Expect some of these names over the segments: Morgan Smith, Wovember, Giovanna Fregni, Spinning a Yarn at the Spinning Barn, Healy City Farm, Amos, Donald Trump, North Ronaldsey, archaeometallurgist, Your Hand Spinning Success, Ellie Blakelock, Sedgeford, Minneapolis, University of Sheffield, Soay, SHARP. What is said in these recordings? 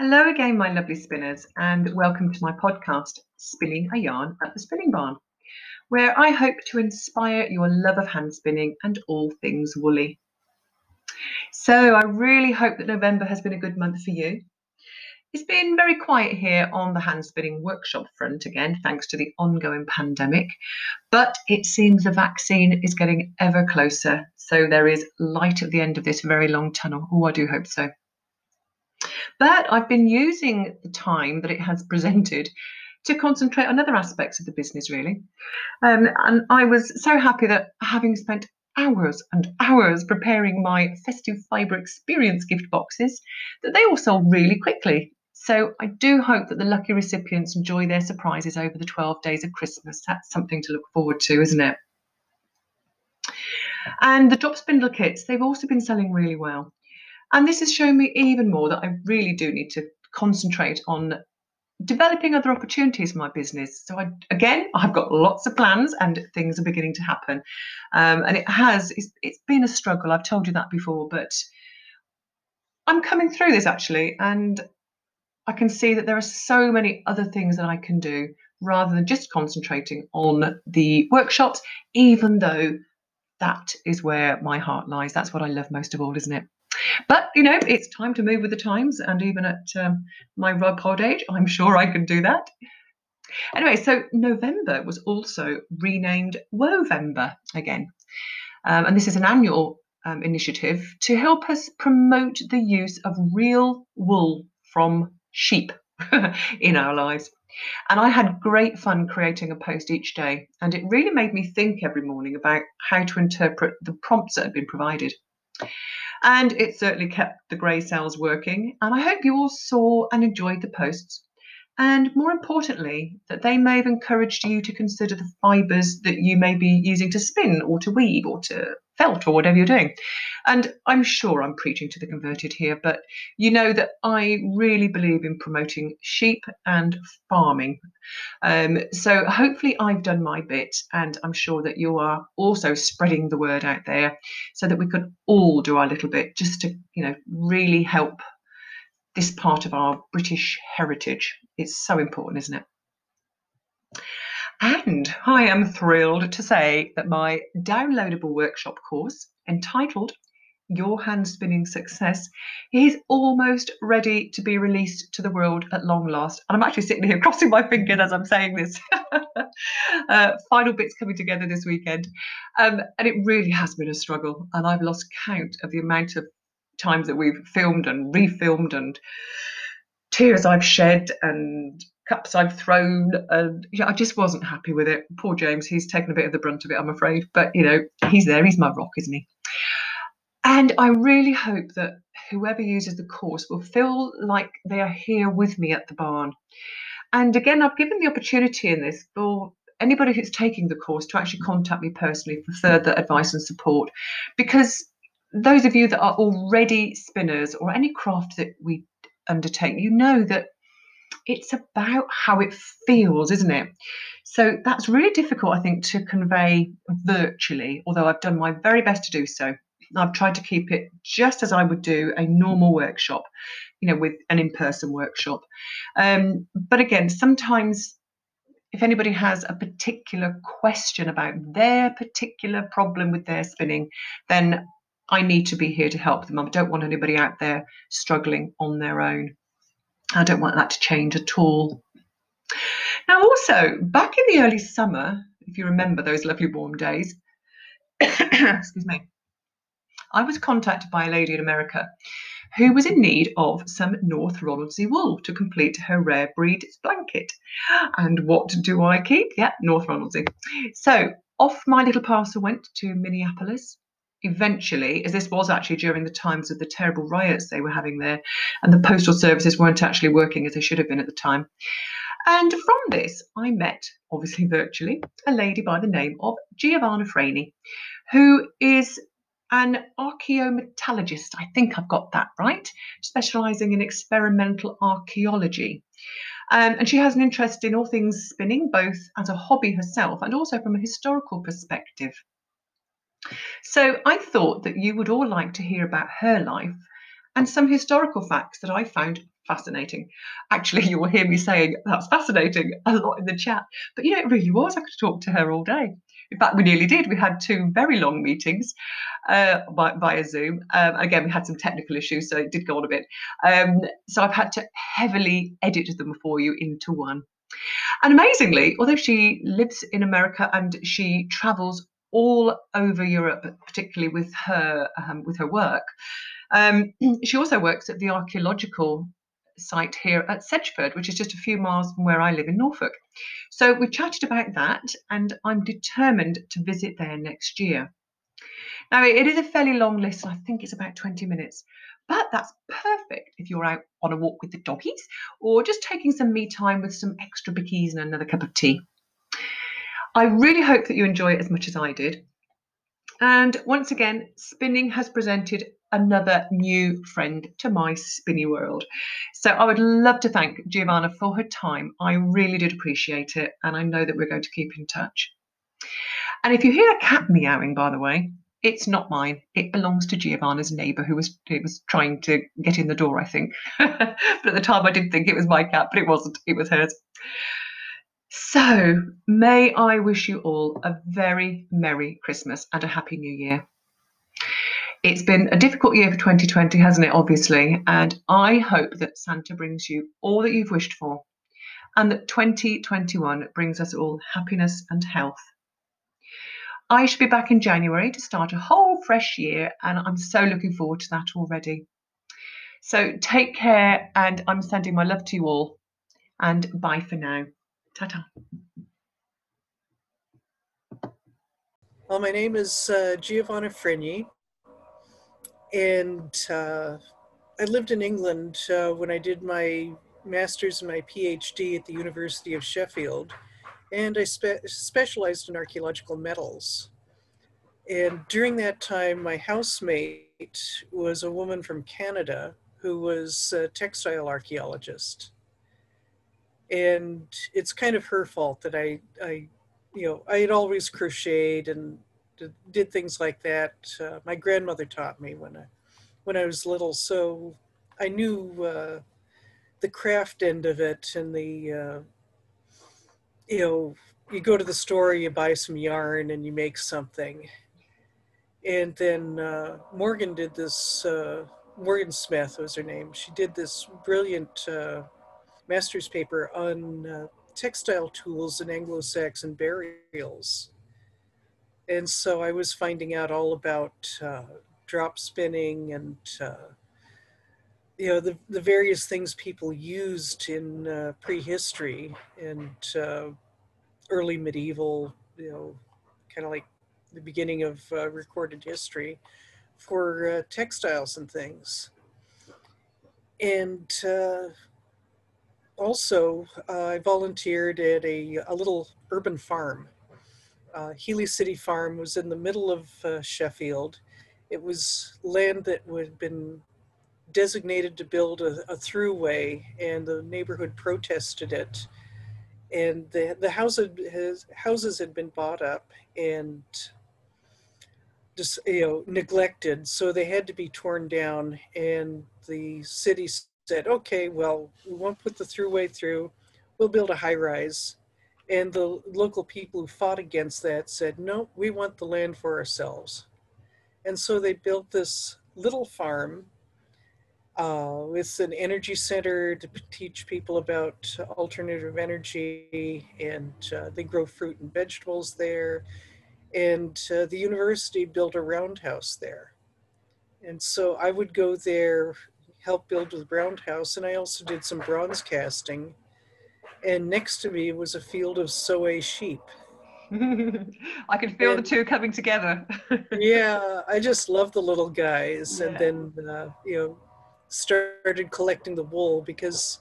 Hello again, my lovely spinners, and welcome to my podcast, Spinning a Yarn at the Spinning Barn, where I hope to inspire your love of hand spinning and all things woolly. So I really hope that November has been a good month for you. It's been very quiet here on the hand spinning workshop front again, thanks to the ongoing pandemic, but it seems the vaccine is getting ever closer, so there is light at the end of this very long tunnel. Oh, I do hope so. But I've been using the time that it has presented to concentrate on other aspects of the business, really. And I was so happy that, having spent hours and hours preparing my Festive Fibre Experience gift boxes, that they all sold really quickly. So I do hope that the lucky recipients enjoy their surprises over the 12 days of Christmas. That's something to look forward to, isn't it? And the drop spindle kits, they've also been selling really well. And this has shown me even more that I really do need to concentrate on developing other opportunities in my business. So I've got lots of plans and things are beginning to happen. And it's been a struggle. I've told you that before, but I'm coming through this actually. And I can see that there are so many other things that I can do rather than just concentrating on the workshops, even though that is where my heart lies. That's what I love most of all, isn't it? But, you know, it's time to move with the times, and even at my ripe old age, I'm sure I can do that. Anyway, so November was also renamed Wovember again. And this is an annual initiative to help us promote the use of real wool from sheep in our lives. And I had great fun creating a post each day, and it really made me think every morning about how to interpret the prompts that had been provided. And it certainly kept the grey cells working. And I hope you all saw and enjoyed the posts. And more importantly, that they may have encouraged you to consider the fibres that you may be using to spin or to weave or to felt or whatever you're doing. And I'm sure I'm preaching to the converted here, but you know that I really believe in promoting sheep and farming. So hopefully I've done my bit, and I'm sure that you are also spreading the word out there so that we can all do our little bit just to, you know, really help this part of our British heritage. It's so important, isn't it? And I am thrilled to say that my downloadable workshop course, entitled Your Hand Spinning Success, is almost ready to be released to the world at long last. And I'm actually sitting here crossing my fingers as I'm saying this. Final bits coming together this weekend. And it really has been a struggle. And I've lost count of the amount of times that we've filmed and refilmed, and tears I've shed and cups I've thrown, and you know, I just wasn't happy with it. Poor James, he's taken a bit of the brunt of it, I'm afraid, but you know, he's there, he's my rock, isn't he? And I really hope that whoever uses the course will feel like they are here with me at the barn. And again, I've given the opportunity in this for anybody who's taking the course to actually contact me personally for further advice and support, because those of you that are already spinners or any craft that we undertake, you know that it's about how it feels, isn't it? So that's really difficult, I think, to convey virtually, although I've done my very best to do so. I've tried to keep it just as I would do a normal workshop, you know, with an in-person workshop. But again, sometimes if anybody has a particular question about their particular problem with their spinning, then I need to be here to help them. I don't want anybody out there struggling on their own. I don't want that to change at all. Now, also, back in the early summer, if you remember those lovely warm days, excuse me, I was contacted by a lady in America who was in need of some North Ronaldsey wool to complete her rare breed blanket. And what do I keep? Yeah, North Ronaldsey. So off my little parcel went to Minneapolis. Eventually, as this was actually during the times of the terrible riots they were having there, and the postal services weren't actually working as they should have been at the time. And from this, I met, obviously virtually, a lady by the name of Giovanna Fregni, who is an archaeometallurgist. I think I've got that right, specialising in experimental archaeology. And she has an interest in all things spinning, both as a hobby herself and also from a historical perspective. So I thought that you would all like to hear about her life and some historical facts that I found fascinating. Actually, you will hear me saying that's fascinating a lot in the chat, but you know, it really was. I could talk to her all day. In fact, we nearly did. We had two very long meetings via Zoom. Again, we had some technical issues, so it did go on a bit. So I've had to heavily edit them for you into one. And amazingly, although she lives in America and she travels all over Europe, particularly with her work, she also works at the archaeological site here at Sedgeford, which is just a few miles from where I live in Norfolk. So we chatted about that, and I'm determined to visit there next year. Now, it is a fairly long list, and I think it's about 20 minutes, but that's perfect if you're out on a walk with the doggies or just taking some me time with some extra bickies and another cup of tea. I really hope that you enjoy it as much as I did. And once again, spinning has presented another new friend to my spinny world. So I would love to thank Giovanna for her time. I really did appreciate it, and I know that we're going to keep in touch. And if you hear a cat meowing, by the way, it's not mine. It belongs to Giovanna's neighbour who was trying to get in the door, I think. But at the time I did think it was my cat, but it wasn't. It was hers. So may I wish you all a very Merry Christmas and a Happy New Year. It's been a difficult year for 2020, hasn't it, obviously? And I hope that Santa brings you all that you've wished for and that 2021 brings us all happiness and health. I should be back in January to start a whole fresh year, and I'm so looking forward to that already. So take care, and I'm sending my love to you all, and bye for now. Ta-ta. Well, my name is Giovanna Fregni. And I lived in England when I did my master's and my PhD at the University of Sheffield. And I specialized in archaeological metals. And during that time, my housemate was a woman from Canada who was a textile archaeologist. And it's kind of her fault that I had always crocheted and did things like that. My grandmother taught me when I was little, so I knew the craft end of it, and the you go to the store, you buy some yarn, and you make something. And then Morgan did this. Morgan Smith was her name. She did this brilliant master's paper on textile tools in Anglo-Saxon burials. And so I was finding out all about drop spinning and the various things people used in prehistory and early medieval, kind of like the beginning of recorded history for textiles and things. And also I volunteered at a little urban farm. Healy City Farm was in the middle of Sheffield. It was land that had been designated to build a throughway, and the neighborhood protested it. And the houses had been bought up and just, neglected, so they had to be torn down. And the city said, okay, well, we won't put the throughway through. We'll build a high-rise. And the local people who fought against that said, no, we want the land for ourselves. And so they built this little farm with an energy center to teach people about alternative energy, and they grow fruit and vegetables there. And the university built a roundhouse there. And so I would go there, help build the roundhouse, and I also did some bronze casting. And next to me was a field of Soay sheep. I could feel the two coming together. Yeah, I just love the little guys. Yeah. And then, started collecting the wool because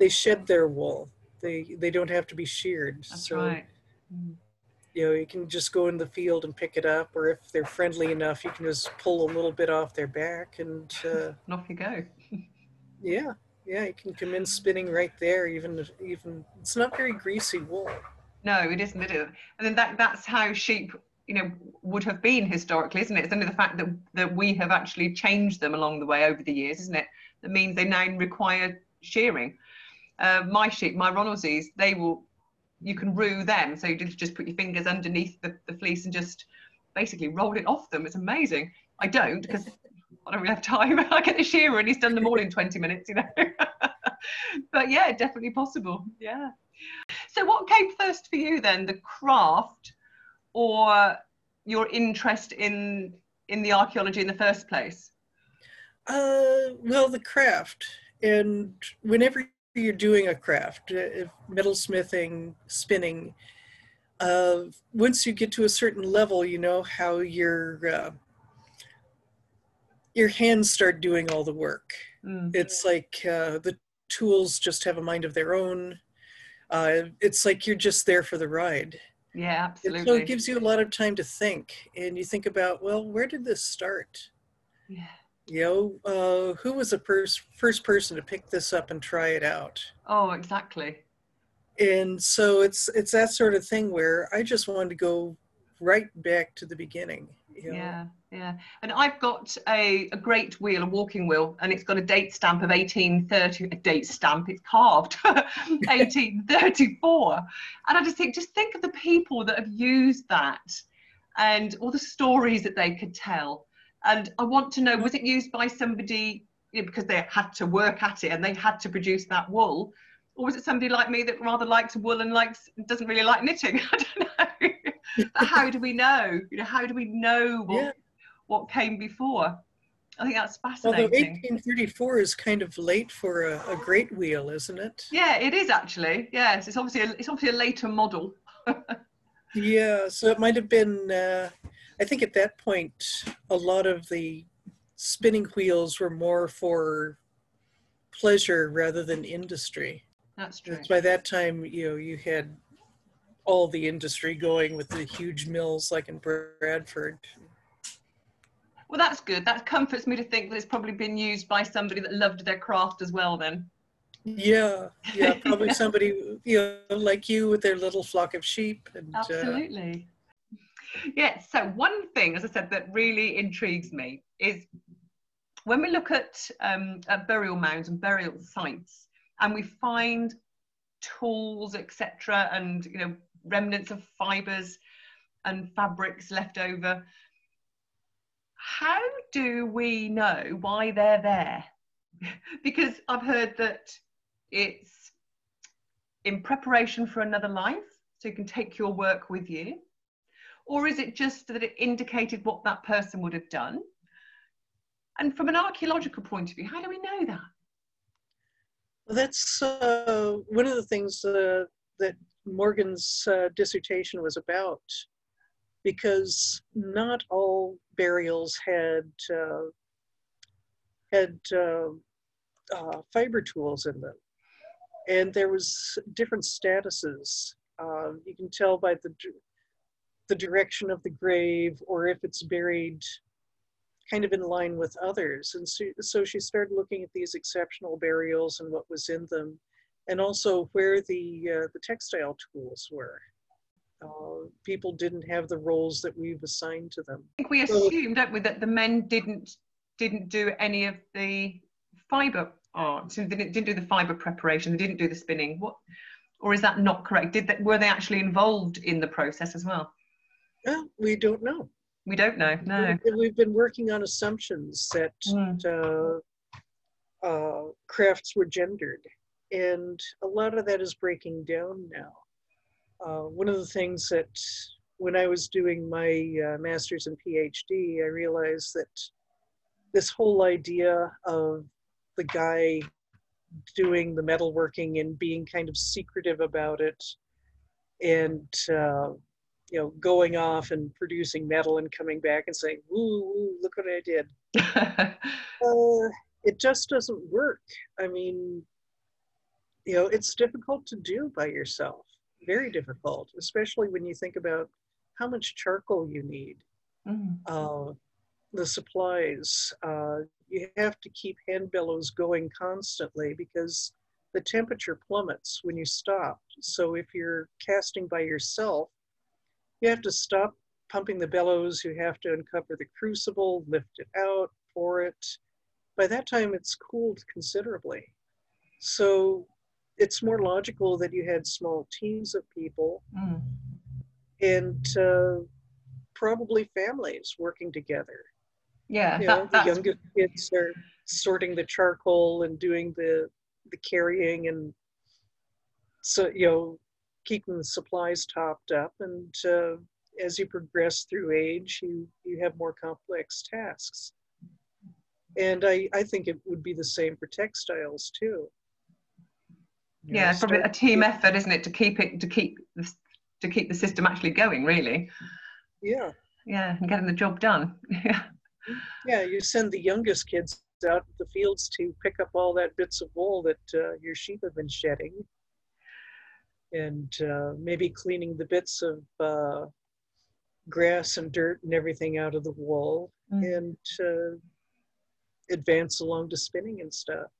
they shed their wool. They don't have to be sheared. That's so, right. You can just go in the field and pick it up, or if they're friendly enough, you can just pull a little bit off their back and... and off you go. Yeah. Yeah, you can come in spinning right there. Even it's not very greasy wool. No, it isn't. It is. And then that's how sheep, would have been historically, isn't it? It's only the fact that we have actually changed them along the way over the years, isn't it? That means they now require shearing. My sheep, my Ronaldseys, they will, you can rue them. So you just put your fingers underneath the fleece and just basically roll it off them. It's amazing. I don't, because I don't really have time. I get the shearer and he's done them all in 20 minutes, you know. But yeah, definitely possible. Yeah. So what came first for you then, the craft or your interest in the archaeology in the first place? Well, the craft. And whenever you're doing a craft, metal smithing, spinning, once you get to a certain level, you know how your hands start doing all the work. Mm. It's like the tools just have a mind of their own. It's like you're just there for the ride. Yeah, absolutely. And so it gives you a lot of time to think, and you think about, well, where did this start? Yeah. You know, who was the first person to pick this up and try it out? Oh, exactly. And so it's that sort of thing where I just wanted to go right back to the beginning. You know? Yeah, yeah. And I've got a great wheel, a walking wheel, and it's got a date stamp of 1830, a date stamp, it's carved, 1834. And I just think of the people that have used that and all the stories that they could tell. And I want to know, was it used by somebody, you know, because they had to work at it and they had to produce that wool? Or was it somebody like me that rather likes wool and doesn't really like knitting? I don't know. But how do we know? You know, how do we know what came before? I think that's fascinating. Although 1834 is kind of late for a great wheel, isn't it? Yeah, it is actually. Yes, it's obviously a later model. Yeah, so it might have been. I think at that point, a lot of the spinning wheels were more for pleasure rather than industry. That's true. By that time, you know, you had all the industry going with the huge mills like in Bradford. Well, that's good. That comforts me to think that it's probably been used by somebody that loved their craft as well then. Yeah, yeah, probably. Yeah. Somebody, you know, like you with their little flock of sheep. And, absolutely. Yeah, so one thing, as I said, that really intrigues me is when we look at burial mounds and burial sites and we find tools, etc., and, you know, remnants of fibres and fabrics left over, how do we know why they're there? Because I've heard that it's in preparation for another life, so you can take your work with you. Or is it just that it indicated what that person would have done? And from an archaeological point of view, how do we know that? Well, that's one of the things that Morgan's dissertation was about, because not all burials had fiber tools in them. And there was different statuses. You can tell by the direction of the grave, or if it's buried kind of in line with others. And so she started looking at these exceptional burials and what was in them, and also where the textile tools were. People didn't have the roles that we've assigned to them. I think we assume, don't we, that the men didn't do any of the fiber art, so they didn't do the fiber preparation, they didn't do the spinning. Or is that not correct? Were they actually involved in the process as well? Well, we don't know. We don't know, no. We've been working on assumptions that crafts were gendered. And a lot of that is breaking down now. One of the things that when I was doing my master's and PhD, I realized that this whole idea of the guy doing the metalworking and being kind of secretive about it and you know, going off and producing metal and coming back and saying, ooh, look what I did. It just doesn't work. I mean, you know, it's difficult to do by yourself. Very difficult, especially when you think about how much charcoal you need, the supplies. You have to keep hand bellows going constantly because the temperature plummets when you stop. So if you're casting by yourself, you have to stop pumping the bellows, you have to uncover the crucible, lift it out, pour it. By that time, it's cooled considerably. So it's more logical that you had small teams of people and probably families working together. Yeah. You know, the younger kids are sorting the charcoal and doing the carrying, and so, you know, keeping the supplies topped up. And as you progress through age, you have more complex tasks. And I think it would be the same for textiles too. You yeah, it's probably a team effort, isn't it, to keep the system actually going, really. Yeah. Yeah, and getting the job done. Yeah, you send the youngest kids out in the fields to pick up all that bits of wool that your sheep have been shedding, and maybe cleaning the bits of grass and dirt and everything out of the wool, and advance along to spinning and stuff.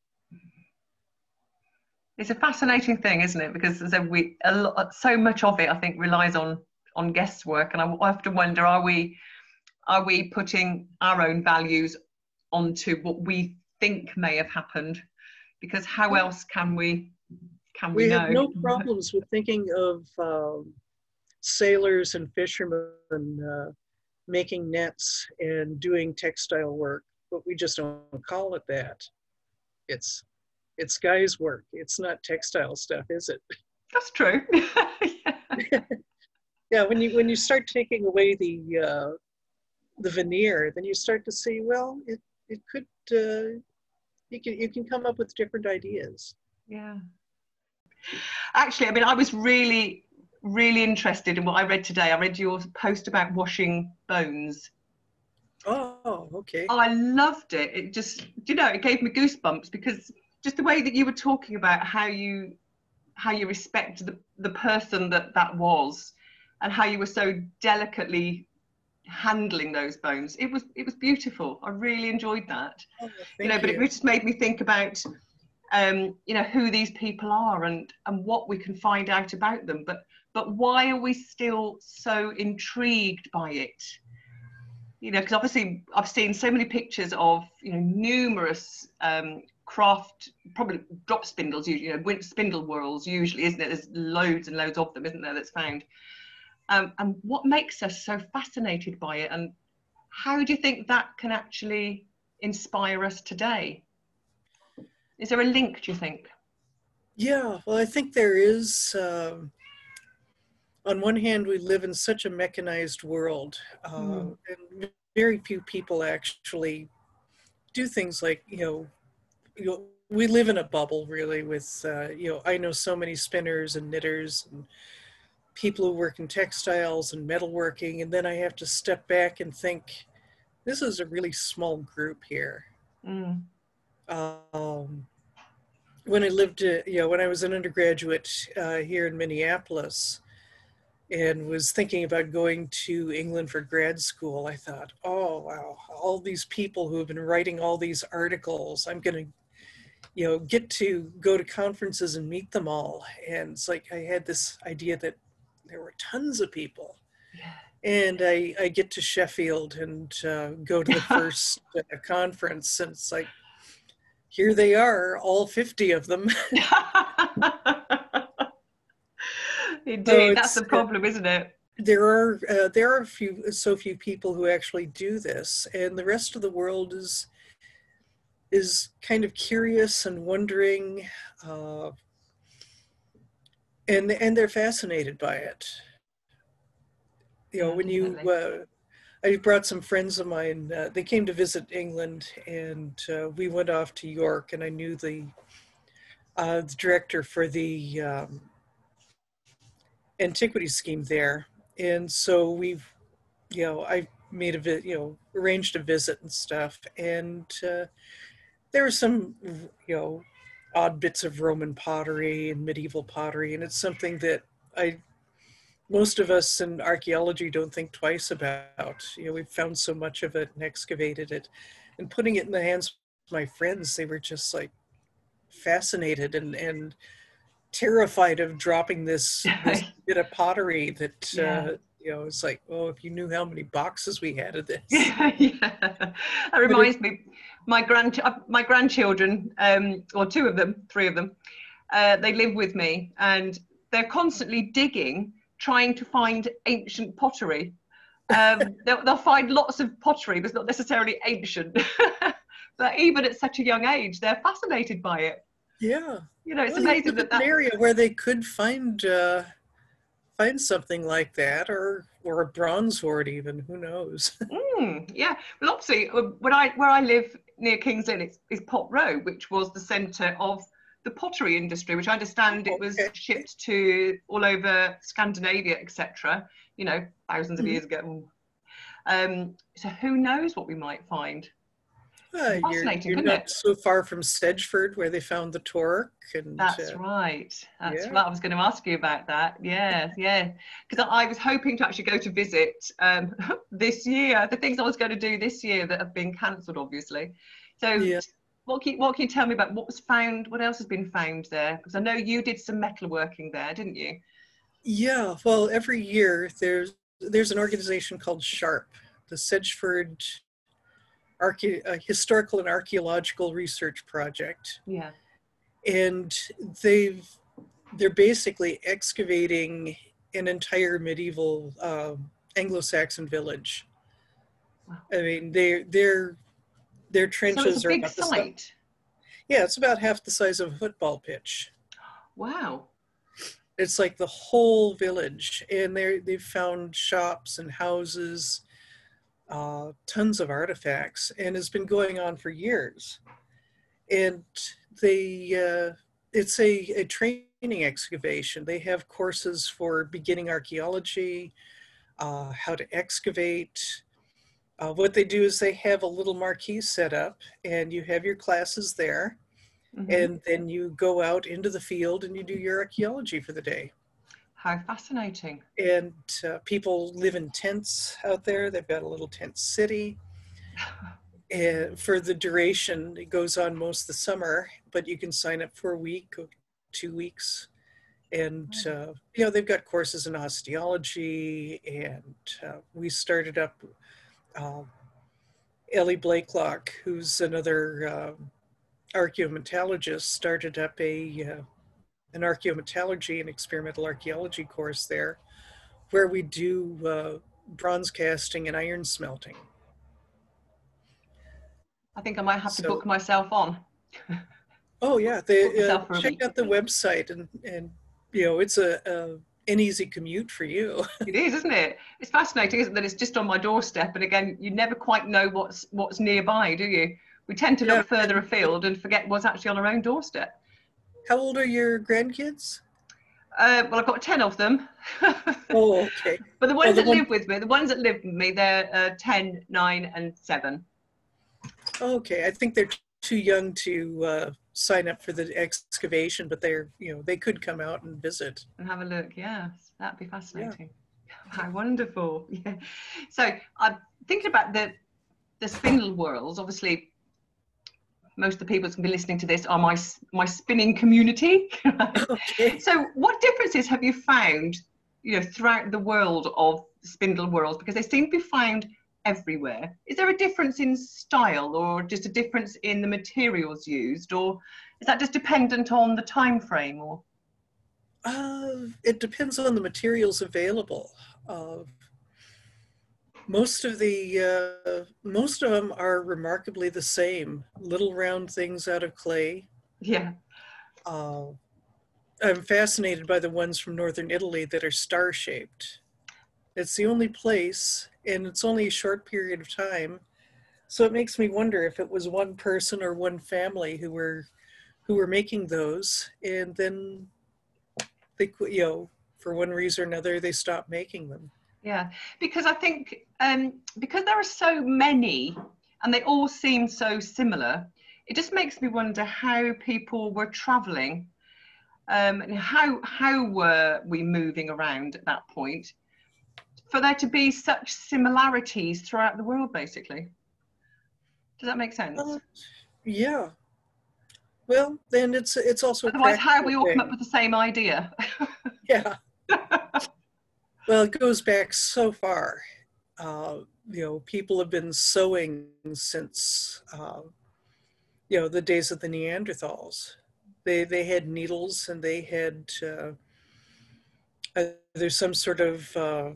It's a fascinating thing, isn't it? Because as so much of it, I think, relies on guesswork, and I often wonder, are we putting our own values onto what we think may have happened? Because how else can we know? We have no problems with thinking of sailors and fishermen making nets and doing textile work, but we just don't call it that. It's guys' work. It's not textile stuff, is it? That's true. Yeah, when you start taking away the veneer, then you start to see, well, it could you can come up with different ideas. Yeah. Actually, I mean, I was really interested in what I read today. I read your post about washing bones. Oh, okay. I loved it. It just, you know, it gave me goosebumps, because just the way that you were talking about how you respect the person that was, and how you were so delicately handling those bones. It was beautiful. I really enjoyed that. Oh, you know, but it just made me think about you know, who these people are and what we can find out about them. But why are we still so intrigued by it? You know, because obviously I've seen so many pictures of, you know, numerous craft, probably drop spindles, you know, spindle whorls usually, isn't it? There's loads and loads of them, isn't there, that's found. And what makes us so fascinated by it, and how do you think that can actually inspire us today? Is there a link, do you think? Yeah, well, I think there is. On one hand, we live in such a mechanized world, and very few people actually do things like, you know, we live in a bubble, really, with, you know, I know so many spinners and knitters and people who work in textiles and metalworking, and then I have to step back and think, this is a really small group here. When I lived, you know, when I was an undergraduate here in Minneapolis and was thinking about going to England for grad school, I thought, oh, wow, all these people who have been writing all these articles, I'm going to, you know, get to go to conferences and meet them all. And it's like, I had this idea that there were tons of people. And I get to Sheffield and go to the first conference, and it's like, here they are, all 50 of them. Indeed, so that's the problem, isn't it? There are so few people who actually do this, and the rest of the world is kind of curious and wondering, and they're fascinated by it. You know, when you I brought some friends of mine, they came to visit England, and we went off to York, and I knew the director for the antiquity scheme there. And so we've, you know, I made arranged a visit and stuff. And there were some, you know, odd bits of Roman pottery and medieval pottery. And it's something that most of us in archaeology don't think twice about. You know, we've found so much of it and excavated it, and putting it in the hands of my friends, they were just like fascinated and terrified of dropping this bit of pottery that, you know, it's like, oh, if you knew how many boxes we had of this. That reminds me, my grandchildren, or two of them, three of them, they live with me, and they're constantly digging, trying to find ancient pottery. They'll find lots of pottery, but it's not necessarily ancient. But even at such a young age, they're fascinated by it. Yeah. You know, it's amazing that an area where they could find something like that, or a bronze sword even, who knows. Yeah, well, obviously, where I live near King's Lynn is Pot Row, which was the centre of the pottery industry, which I understand it was shipped to all over Scandinavia, etc., you know, thousands of years ago. So who knows what we might find. Fascinating, you're not so far from Sedgeford, where they found the torque. And, that's right. That's what I was going to ask you about that. Yeah, yeah. Because I was hoping to actually go to visit this year. The things I was going to do this year that have been cancelled, obviously. So what can you tell me about what was found? What else has been found there? Because I know you did some metalworking there, didn't you? Yeah. Well, every year there's an organisation called SHARP, the Sedgeford Historical and Archaeological Research Project, and they're basically excavating an entire medieval Anglo-Saxon village. Wow. I mean, their trenches so are about the size. Yeah, it's about half the size of a football pitch. Wow. It's like the whole village, and they've found shops and houses. Tons of artifacts, and it's been going on for years. And it's a training excavation. They have courses for beginning archaeology, how to excavate. What they do is they have a little marquee set up, and you have your classes there, and then you go out into the field and you do your archaeology for the day. How fascinating. And people live in tents out there. They've got a little tent city. And for the duration, it goes on most of the summer, but you can sign up for a week or 2 weeks. And, you know, they've got courses in osteology. And we started up Ellie Blakelock, who's another archaeometallurgist, started up an archaeometallurgy and experimental archaeology course there, where we do bronze casting and iron smelting. I think I might have to book myself on. Oh yeah, check out the website, and you know, it's an easy commute for you. It is, isn't it? It's fascinating, isn't it, that it's just on my doorstep, and again, you never quite know what's nearby, do you? We tend to look further afield and forget what's actually on our own doorstep. How old are your grandkids? Well, I've got 10 of them. Oh, okay. But the ones that live with me, they're 10, 9, and 7. Okay, I think they're too young to sign up for the excavation, but they could come out and visit and have a look. Yes, that'd be fascinating. Yeah. How wonderful! Yeah. So I'm thinking about the spindle whorls, obviously. Most of the people who can be listening to this are my spinning community. Okay. So what differences have you found, you know, throughout the world of spindle whorls? Because they seem to be found everywhere. Is there a difference in style, or just a difference in the materials used, or is that just dependent on the time frame? Or it depends on the materials available. Most of them are remarkably the same. Little round things out of clay. Yeah. I'm fascinated by the ones from northern Italy that are star-shaped. It's the only place, and it's only a short period of time. So it makes me wonder if it was one person or one family who were making those, and then they, you know, for one reason or another, they stopped making them. Yeah, because I think because there are so many and they all seem so similar, it just makes me wonder how people were travelling and how were we moving around at that point for there to be such similarities throughout the world, basically. Does that make sense? Yeah. Well, then it's also otherwise how we all come up with the same idea. Yeah. Well, it goes back so far. You know, people have been sewing since you know, the days of the Neanderthals. They had needles, and they had, there's some sort of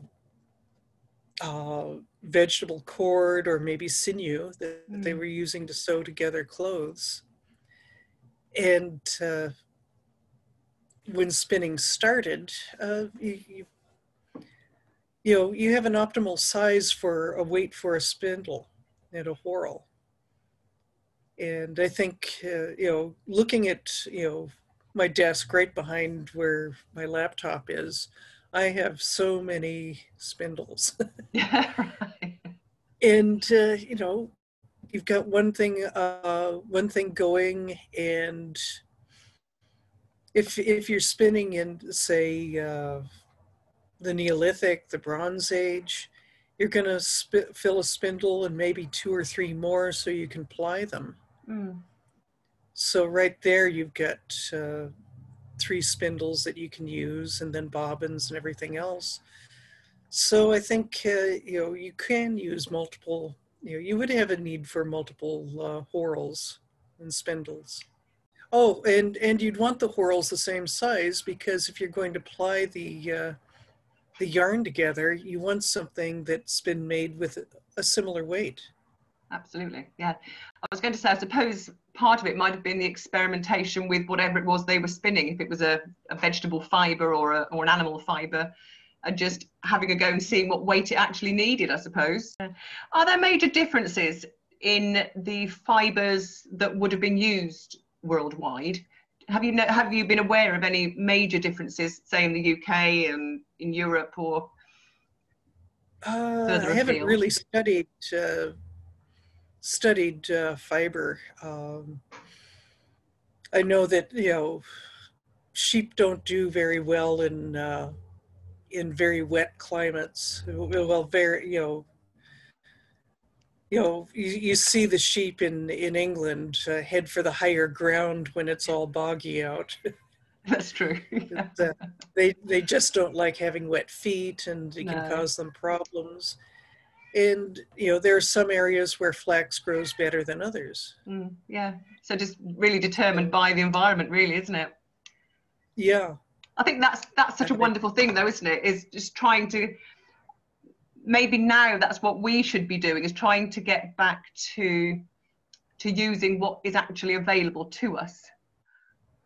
vegetable cord or maybe sinew that they were using to sew together clothes. And when spinning started, you know, you have an optimal size for a weight for a spindle and a whorl. And I think, you know, looking at, you know, my desk right behind where my laptop is, I have so many spindles. Yeah, right. And, you know, you've got one thing going, and if you're spinning in, say, the Neolithic, the Bronze Age, you're going to fill a spindle and maybe 2 or 3 more so you can ply them. Mm. So right there, you've got 3 spindles that you can use, and then bobbins and everything else. So I think, you know, you can use multiple, you know, you would have a need for multiple whorls and spindles. Oh, and you'd want the whorls the same size, because if you're going to ply the yarn together, you want something that's been made with a similar weight. Absolutely, yeah. I was going to say, I suppose part of it might have been the experimentation with whatever it was they were spinning, if it was a vegetable fibre or an animal fibre, and just having a go and seeing what weight it actually needed, I suppose. Are there major differences in the fibres that would have been used worldwide? Have you been aware of any major differences, say in the UK and in Europe, or further afield? I haven't really studied fiber. I know that, you know, sheep don't do very well in very wet climates. Well, very, you see the sheep in England head for the higher ground when it's all boggy out. That's true. But, they just don't like having wet feet, and it can cause them problems. And, you know, there are some areas where flax grows better than others. Mm, yeah. So just really determined by the environment, really, isn't it? Yeah. I think that's such a wonderful thing, though, isn't it? Is just trying to... Maybe now that's what we should be doing, is trying to get back to using what is actually available to us,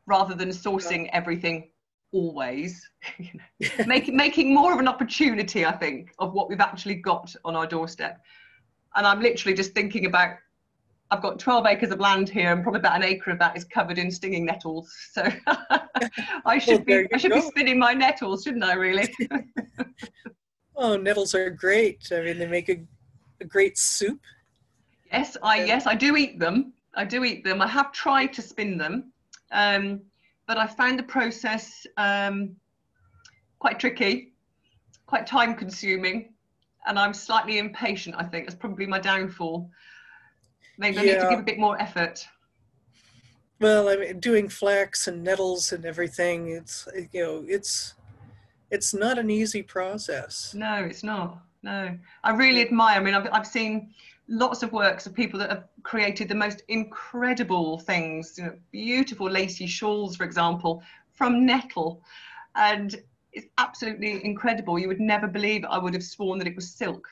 rather than sourcing everything always. You know, making more of an opportunity, I think, of what we've actually got on our doorstep. And I'm literally just thinking about, I've got 12 acres of land here, and probably about an acre of that is covered in stinging nettles. So I should be spinning my nettles, shouldn't I, really? Oh, nettles are great. I mean, they make a great soup. Yes, I do eat them. I do eat them. I have tried to spin them, but I found the process quite tricky, quite time-consuming, and I'm slightly impatient, I think. That's probably my downfall. Maybe I need to give a bit more effort. Well, I mean, doing flax and nettles and everything, it's not an easy process. No, it's not. No. I really admire, I mean, I've seen lots of works of people that have created the most incredible things, you know, beautiful lacy shawls, for example, from nettle. And it's absolutely incredible. You would never believe it. I would have sworn that it was silk.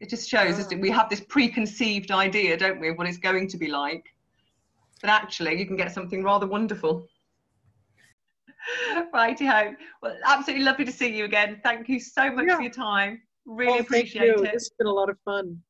It just shows, isn't it? We have this preconceived idea, don't we, of what it's going to be like. But actually, you can get something rather wonderful. Righty-ho. Well, absolutely lovely to see you again. Thank you so much for your time. Really appreciate it. It's been a lot of fun.